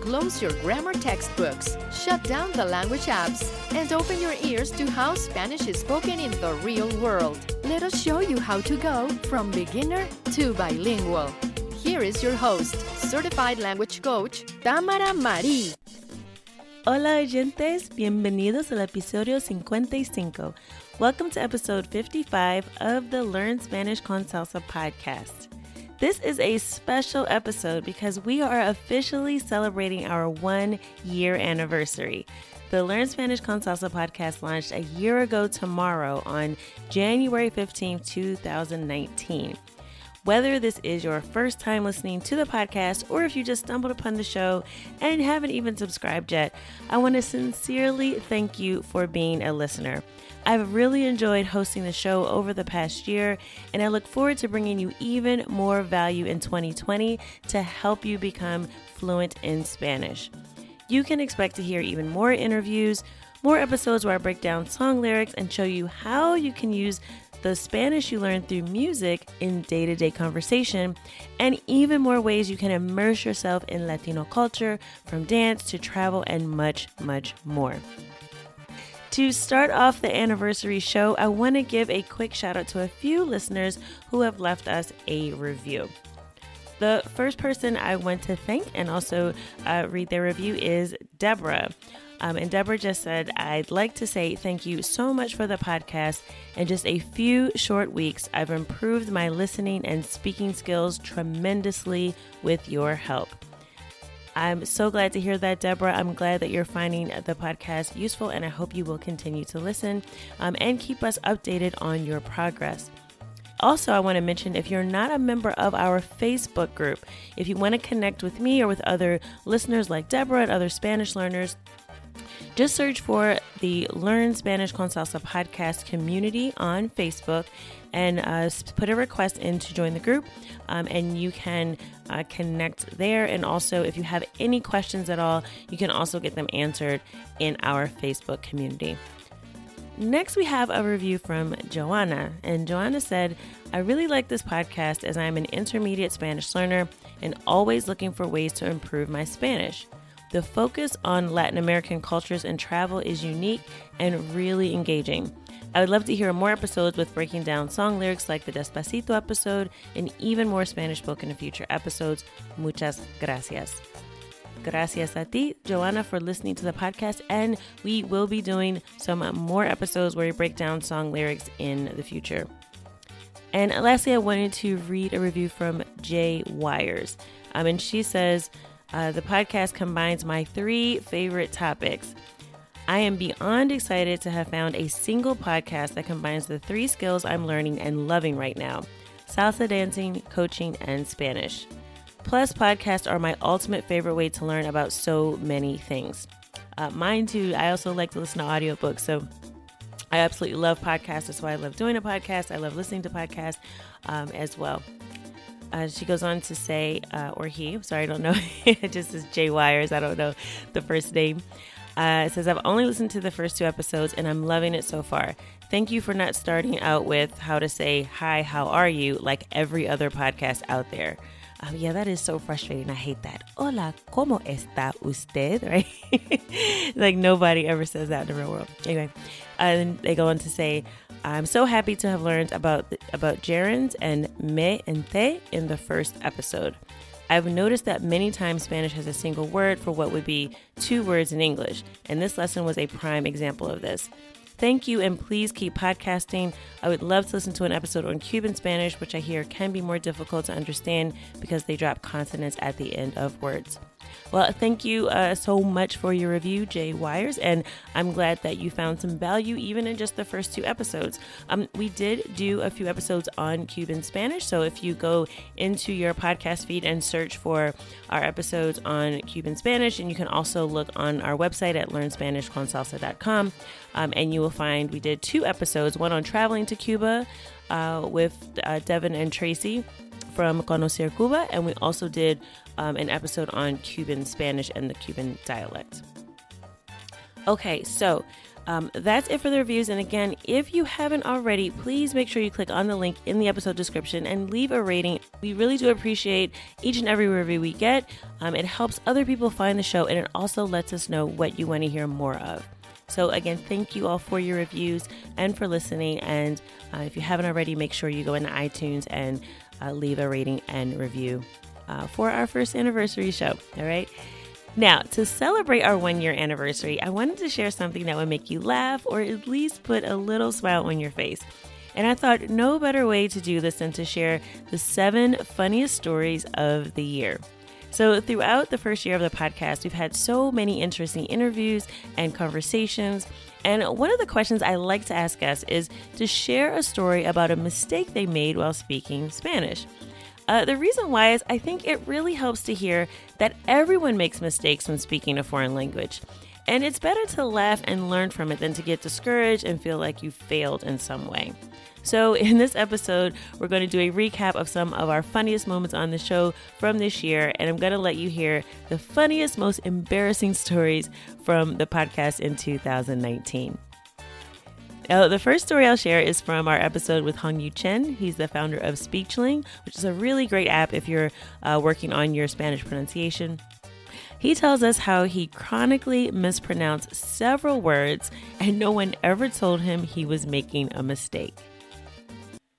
Close your grammar textbooks, shut down the language apps, and open your ears to how Spanish is spoken in the real world. Let us show you how to go from beginner to bilingual. Here is your host, certified language coach, Tamara Marie. Hola oyentes, bienvenidos al episodio 55. Welcome to episode 55 of the Learn Spanish con Salsa podcast. This is a special episode because we are officially celebrating our 1-year anniversary. The Learn Spanish con Salsa podcast launched a year ago tomorrow on January 15, 2019. Whether this is your first time listening to the podcast or if you just stumbled upon the show and haven't even subscribed yet, I want to sincerely thank you for being a listener. I've really enjoyed hosting the show over the past year, and I look forward to bringing you even more value in 2020 to help you become fluent in Spanish. You can expect to hear even more interviews, more episodes where I break down song lyrics and show you how you can use the Spanish you learn through music in day-to-day conversation, and even more ways you can immerse yourself in Latino culture, from dance to travel and much, much more. To start off the anniversary show, I want to give a quick shout out to a few listeners who have left us a review. The first person I want to thank and also read their review is Deborah. And Deborah just said, I'd like to say thank you so much for the podcast. In just a few short weeks, I've improved my listening and speaking skills tremendously with your help. I'm so glad to hear that, Deborah. I'm glad that you're finding the podcast useful, and I hope you will continue to listen and keep us updated on your progress. Also, I want to mention, if you're not a member of our Facebook group, if you want to connect with me or with other listeners like Deborah and other Spanish learners, just search for the Learn Spanish con Salsa podcast community on Facebook and put a request in to join the group, and you can connect there. And also, if you have any questions at all, you can also get them answered in our Facebook community. Next, we have a review from Joanna, and Joanna said, I really like this podcast as I'm an intermediate Spanish learner and always looking for ways to improve my Spanish. The focus on Latin American cultures and travel is unique and really engaging. I would love to hear more episodes with breaking down song lyrics like the Despacito episode and even more Spanish spoken in future episodes. Muchas gracias. Gracias a ti, Joanna, for listening to the podcast, and we will be doing some more episodes where we break down song lyrics in the future. And lastly, I wanted to read a review from Jay Wires, and she says, The podcast combines my three favorite topics. I am beyond excited to have found a single podcast that combines the three skills I'm learning and loving right now: salsa dancing, coaching, and Spanish. Plus, podcasts are my ultimate favorite way to learn about so many things. Mine too. I also like to listen to audiobooks, so I absolutely love podcasts. That's why I love doing a podcast. I love listening to podcasts as well. She goes on to say, or he, I'm sorry, I don't know. It just is Jay Wires. I don't know the first name. It says, I've only listened to the first two episodes and I'm loving it so far. Thank you for not starting out with how to say, hi, how are you? Like every other podcast out there. Yeah, that is so frustrating. I hate that. Hola, ¿cómo está usted? Right? Like nobody ever says that in the real world. Anyway, and they go on to say, I'm so happy to have learned about gerunds and me and te in the first episode. I've noticed that many times Spanish has a single word for what would be two words in English, and this lesson was a prime example of this. Thank you, and please keep podcasting. I would love to listen to an episode on Cuban Spanish, which I hear can be more difficult to understand because they drop consonants at the end of words. Well, thank you so much for your review, Jay Wires, and I'm glad that you found some value even in just the first two episodes. We did do a few episodes on Cuban Spanish, so if you go into your podcast feed and search for our episodes on Cuban Spanish, and you can also look on our website at SpanishConSalsa.com, and you will find we did two episodes, one on traveling to Cuba with Devin and Tracy from Conocer Cuba, and we also did an episode on Cuban Spanish and the Cuban dialect. Okay, so that's it for the reviews. And again, if you haven't already, please make sure you click on the link in the episode description and leave a rating. We really do appreciate each and every review we get. It helps other people find the show, and it also lets us know what you want to hear more of. So again, thank you all for your reviews and for listening. And if you haven't already, make sure you go into iTunes and leave a rating and review for our first anniversary show. All right. Now, to celebrate our 1-year anniversary, I wanted to share something that would make you laugh or at least put a little smile on your face. And I thought no better way to do this than to share the 7 funniest stories of the year. So throughout the first year of the podcast, we've had so many interesting interviews and conversations. And one of the questions I like to ask guests is to share a story about a mistake they made while speaking Spanish. The reason why is I think it really helps to hear that everyone makes mistakes when speaking a foreign language. And it's better to laugh and learn from it than to get discouraged and feel like you failed in some way. So in this episode, we're going to do a recap of some of our funniest moments on the show from this year. And I'm going to let you hear the funniest, most embarrassing stories from the podcast in 2019. Now, the first story I'll share is from our episode with Hongyu Chen. He's the founder of Speechling, which is a really great app if you're working on your Spanish pronunciation. He tells us how he chronically mispronounced several words and no one ever told him he was making a mistake.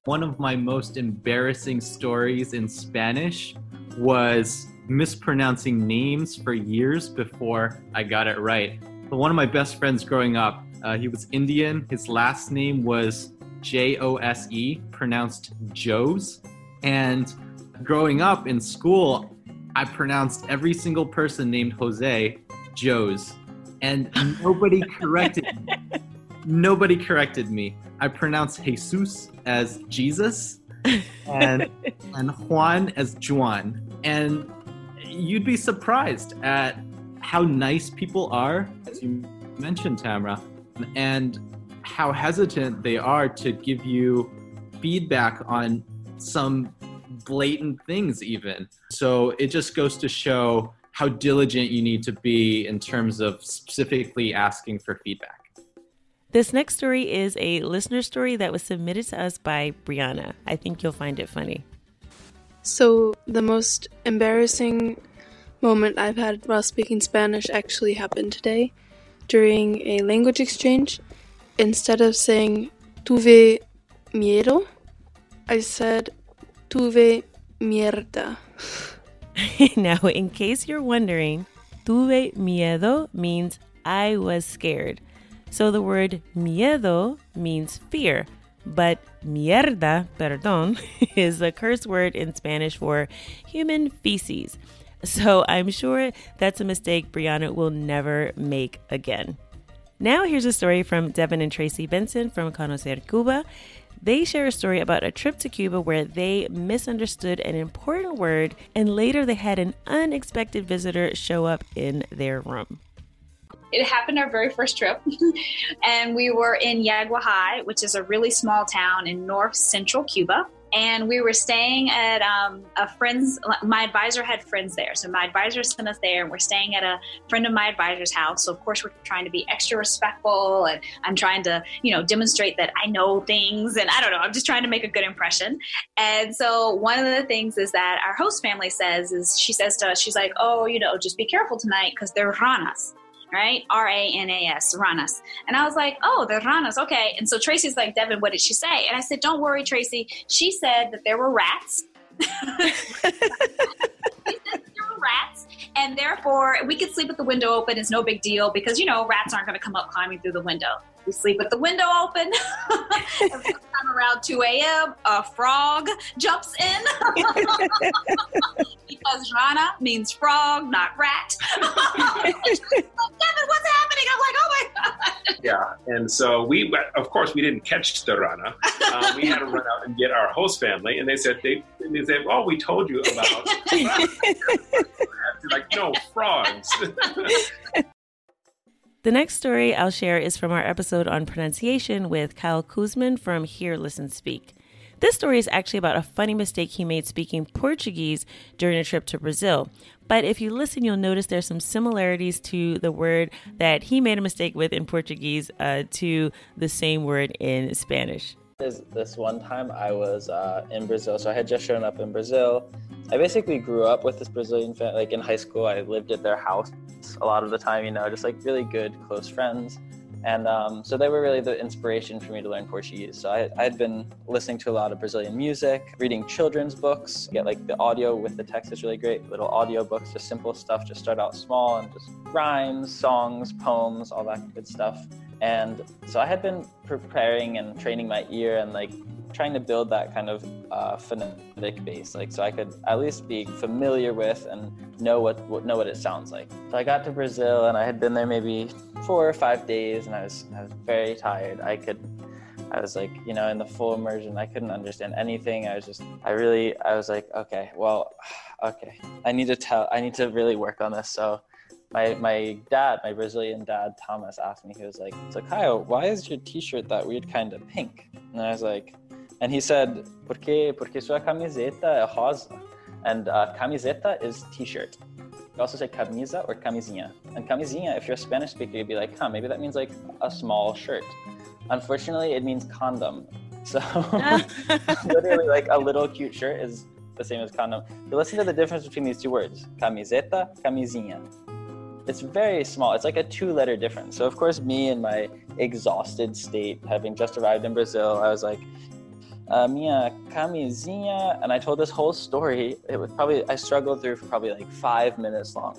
One of my most embarrassing stories in Spanish was mispronouncing names for years before I got it right. But one of my best friends growing up, he was Indian. His last name was Jose, pronounced Joes. And growing up in school, I pronounced every single person named Jose, Joes, and nobody corrected me. Nobody corrected me. I pronounced Jesus as Jesus and Juan as Juan. And you'd be surprised at how nice people are, as you mentioned, Tamara, and how hesitant they are to give you feedback on some blatant things even. So it just goes to show how diligent you need to be in terms of specifically asking for feedback. This next story is a listener story that was submitted to us by Brianna. I think you'll find it funny. So the most embarrassing moment I've had while speaking Spanish actually happened today during a language exchange. Instead of saying tuve miedo, I said tuve mierda. Now, in case you're wondering, tuve miedo means I was scared. So the word miedo means fear, but mierda, perdón, is a curse word in Spanish for human feces. So I'm sure that's a mistake Brianna will never make again. Now here's a story from Devin and Tracy Benson from Conocer Cuba. They share a story about a trip to Cuba where they misunderstood an important word, and later they had an unexpected visitor show up in their room. It happened our very first trip, and we were in Yaguajay, which is a really small town in north central Cuba. And we were staying at a friend's, my advisor had friends there. So my advisor sent us there, and we're staying at a friend of my advisor's house. So of course we're trying to be extra respectful, and I'm trying to, you know, demonstrate that I know things, and I don't know, I'm just trying to make a good impression. And so one of the things is that our host family says, is she says to us, she's like, oh, you know, just be careful tonight because they're ranas. Right? R-A-N-A-S, ranas. And I was like, oh, they're ranas. Okay. And so Tracy's like, Devin, what did she say? And I said, don't worry, Tracy. She said that there were rats. Rats, and therefore we could sleep with the window open. It's no big deal because, you know, rats aren't going to come up climbing through the window. We sleep with the window open. Sometime around 2 a.m., a frog jumps in because rana means frog, not rat. Like, Devin, what's happening? I'm like, oh my God. Yeah, and so we, of course, we didn't catch the rana. We had to run out and get our host family, and they said, oh, we told you about rana. Like, no, frogs. The next story I'll share is from our episode on pronunciation with Kyle Kuzman from Hear, Listen, Speak. This story is actually about a funny mistake he made speaking Portuguese during a trip to Brazil. But if you listen, you'll notice there's some similarities to the word that he made a mistake with in Portuguese to the same word in Spanish. This one time I was in Brazil, so I had just shown up in Brazil. I basically grew up with this Brazilian family. Like in high school, I lived at their house a lot of the time, you know, just like really good, close friends. And so they were really the inspiration for me to learn Portuguese. So I'd been listening to a lot of Brazilian music, reading children's books, get like the audio with the text is really great, little audio books, just simple stuff, just start out small and just rhymes, songs, poems, all that good stuff. And so I had been preparing and training my ear and like trying to build that kind of phonetic base, like so I could at least be familiar with and know what it sounds like. So I got to Brazil and I had been there maybe 4 or 5 days, and I was very tired. I was like, you know, in the full immersion, I couldn't understand anything. I was like, okay, I need to really work on this. So My dad, my Brazilian dad, Thomas, asked me, he was like, so Kyle, why is your t-shirt that weird kind of pink? And I was like, and he said, porque sua camiseta é rosa. And camiseta is t-shirt. You also say camisa or camisinha. And camisinha, if you're a Spanish speaker, you'd be like, huh, maybe that means like a small shirt. Unfortunately, it means condom. So literally like a little cute shirt is the same as condom. But listen to the difference between these two words, camiseta, camisinha. It's very small. It's like a 2-letter difference. So of course, me in my exhausted state, having just arrived in Brazil, I was like, minha camisinha. And I told this whole story. I struggled through for probably like 5 minutes long.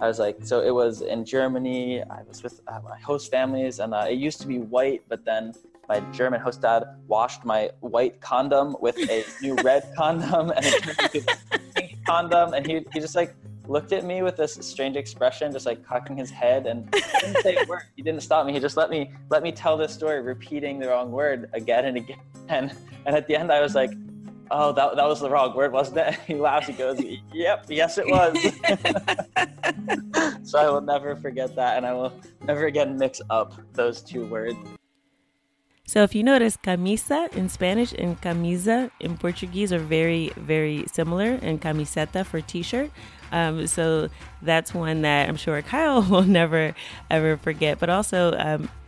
I was like, so it was in Germany. I was with my host families, and it used to be white, but then my German host dad washed my white condom with a new red condom, and it turned into a pink condom, and he just like, looked at me with this strange expression, just like cocking his head, and didn't say a word. He didn't stop me. He just let me tell this story, repeating the wrong word again and again. And at the end, I was like, "Oh, that was the wrong word, wasn't it?" And he laughs. He goes, "Yep, yes, it was." So I will never forget that, and I will never again mix up those two words. So if you notice, camisa in Spanish and camisa in Portuguese are very, very similar, and camiseta for t-shirt. So that's one that I'm sure Kyle will never, ever forget. But also,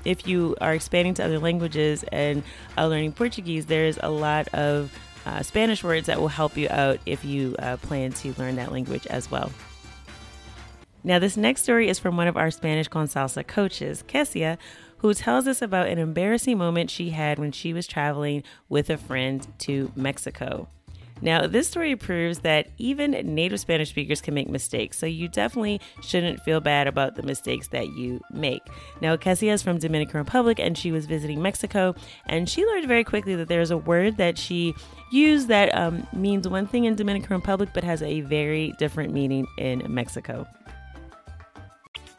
if you are expanding to other languages and learning Portuguese, there's a lot of Spanish words that will help you out if you plan to learn that language as well. Now, this next story is from one of our Spanish Con Salsa coaches, Kesia, who tells us about an embarrassing moment she had when she was traveling with a friend to Mexico. Now, this story proves that even native Spanish speakers can make mistakes, so you definitely shouldn't feel bad about the mistakes that you make. Now, Kesia is from Dominican Republic, and she was visiting Mexico, and she learned very quickly that there's a word that she used that means one thing in Dominican Republic, but has a very different meaning in Mexico.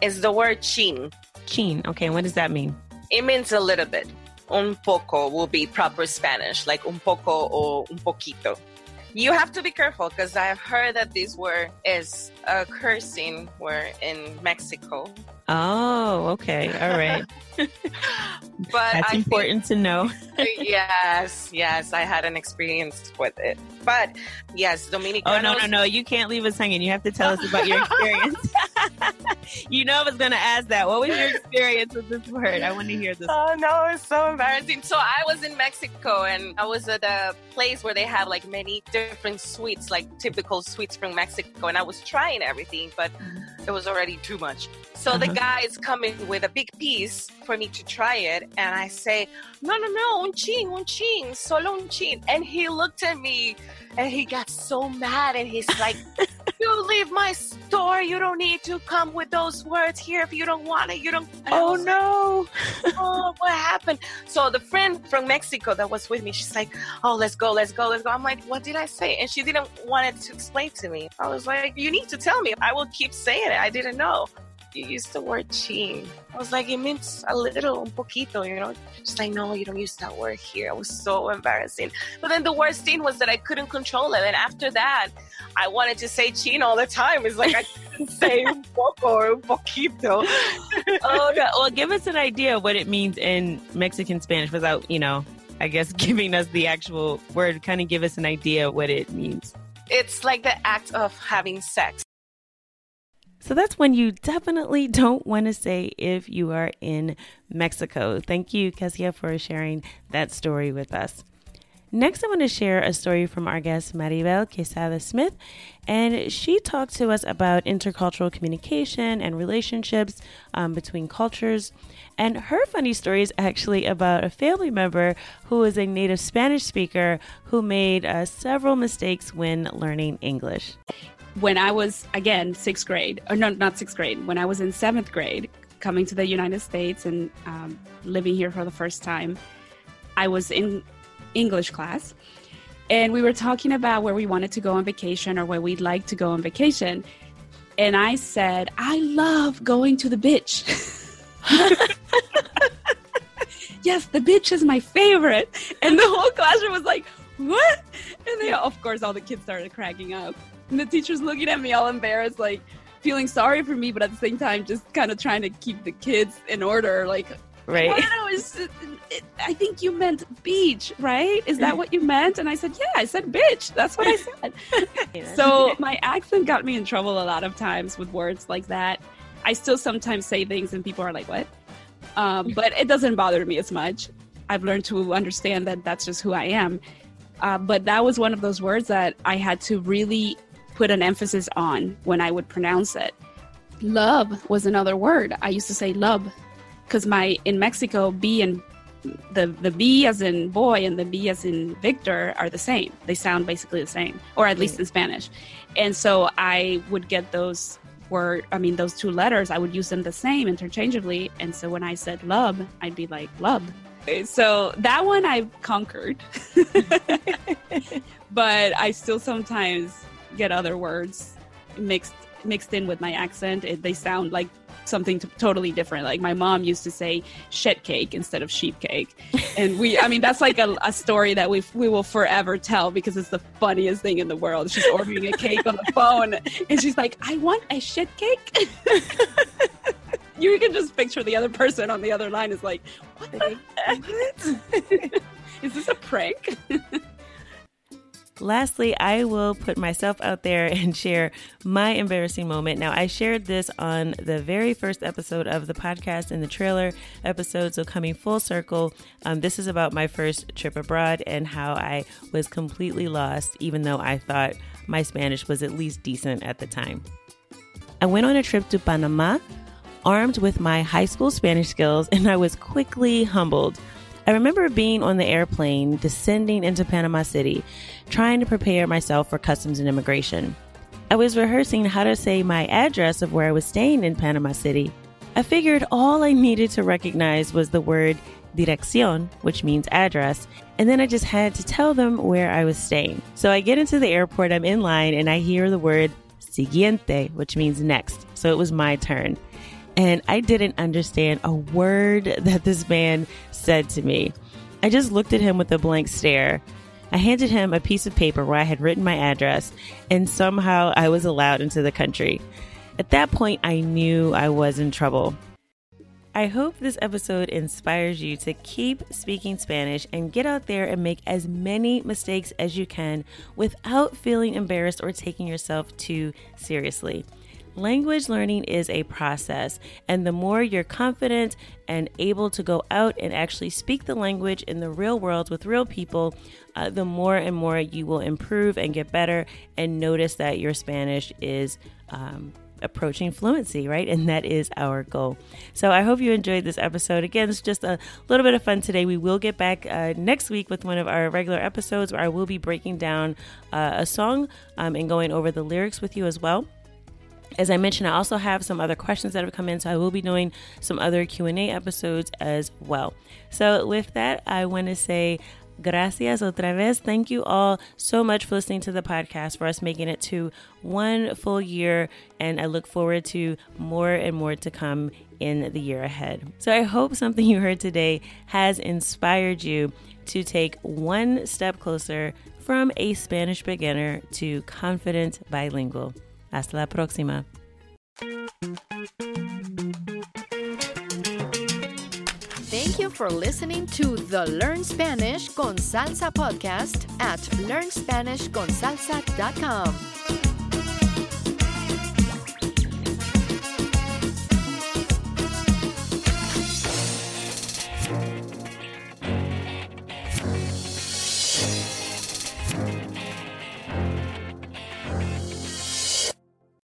It's the word chin. Chin. Okay, and what does that mean? It means a little bit. Un poco will be proper Spanish, like un poco or un poquito. You have to be careful because I've heard that this word is a cursing word in Mexico. Oh, okay. All right. That's important to know. Yes. I had an experience with it. But yes, Dominicanos. Oh, no. You can't leave us hanging. You have to tell us about your experience. You know I was going to ask that. What was your experience with this word? I want to hear this. Oh, no, it's so embarrassing. So I was in Mexico and I was at a place where they had like many different sweets, like typical sweets from Mexico. And I was trying everything, but it was already too much. So the guy is coming with a big piece for me to try it. And I say, no, un chin, solo un chin. And he looked at me and he got so mad and he's like, you leave my store. You don't need to come with those words here. If you don't want it, you don't. Oh, no. Oh, what happened? So the friend from Mexico that was with me, she's like, oh, let's go. I'm like, what did I say? And she didn't want it to explain to me. I was like, you need to tell me. I will keep saying it. I didn't know. You used the word chin. I was like, it means a little, un poquito, you know? She's like, no, you don't use that word here. It was so embarrassing. But then the worst thing was that I couldn't control it. And after that, I wanted to say chin all the time. It's like I couldn't say un poco or un poquito. Oh, no. Well, give us an idea of what it means in Mexican Spanish without, you know, I guess giving us the actual word. Kind of give us an idea of what it means. It's like the act of having sex. So that's one you definitely don't want to say if you are in Mexico. Thank you, Kesia, for sharing that story with us. Next, I want to share a story from our guest, Maribel Quesada-Smith, and she talked to us about intercultural communication and relationships between cultures. And her funny story is actually about a family member who is a native Spanish speaker who made several mistakes when learning English. When I was, again, when I was in 7th grade, coming to the United States and living here for the first time, I was in English class, and we were talking about where we wanted to go on vacation or where we'd like to go on vacation, and I said, I love going to the beach. Yes, the beach is my favorite. And the whole classroom was like, what? And they, of course, all the kids started cracking up. And the teacher's looking at me all embarrassed, like feeling sorry for me, but at the same time, just kind of trying to keep the kids in order. Like, right. I think you meant beach, right? Is that what you meant? And I said, yeah, I said bitch. That's what I said. So my accent got me in trouble a lot of times with words like that. I still sometimes say things and people are like, what? But it doesn't bother me as much. I've learned to understand that that's just who I am. But that was one of those words that I had to really put an emphasis on when I would pronounce it. Love was another word. I used to say love because in Mexico, B and the B as in boy and the B as in Victor are the same. They sound basically the same, or at least in Spanish. And so I would get those two letters, I would use them the same interchangeably. And so when I said love, I'd be like love. So that one I've conquered, but I still sometimes get other words mixed in with my accent. They sound like something totally different. Like my mom used to say shed cake instead of sheep cake. And that's like a story that we will forever tell because it's the funniest thing in the world. She's ordering a cake on the phone and she's like, I want a shed cake. You can just picture the other person on the other line is like, what the heck? Is this a prank? Lastly, I will put myself out there and share my embarrassing moment. Now, I shared this on the very first episode of the podcast in the trailer episode. So coming full circle, this is about my first trip abroad and how I was completely lost, even though I thought my Spanish was at least decent at the time. I went on a trip to Panama, armed with my high school Spanish skills, and I was quickly humbled. I remember being on the airplane, descending into Panama City, trying to prepare myself for customs and immigration. I was rehearsing how to say my address of where I was staying in Panama City. I figured all I needed to recognize was the word dirección, which means address, and then I just had to tell them where I was staying. So I get into the airport, I'm in line, and I hear the word siguiente, which means next. So it was my turn. And I didn't understand a word that this man said to me. I just looked at him with a blank stare. I handed him a piece of paper where I had written my address, and somehow I was allowed into the country. At that point, I knew I was in trouble. I hope this episode inspires you to keep speaking Spanish and get out there and make as many mistakes as you can without feeling embarrassed or taking yourself too seriously. Language learning is a process, and the more you're confident and able to go out and actually speak the language in the real world with real people, the more and more you will improve and get better and notice that your Spanish is approaching fluency, right? And that is our goal. So I hope you enjoyed this episode. Again, it's just a little bit of fun today. We will get back next week with one of our regular episodes where I will be breaking down a song and going over the lyrics with you as well. As I mentioned, I also have some other questions that have come in, so I will be doing some other Q&A episodes as well. So with that, I want to say gracias otra vez. Thank you all so much for listening to the podcast, for us making it to one full year, and I look forward to more and more to come in the year ahead. So I hope something you heard today has inspired you to take one step closer from a Spanish beginner to confident bilingual. Hasta la próxima. Thank you for listening to the Learn Spanish con Salsa podcast at LearnSpanishConSalsa.com.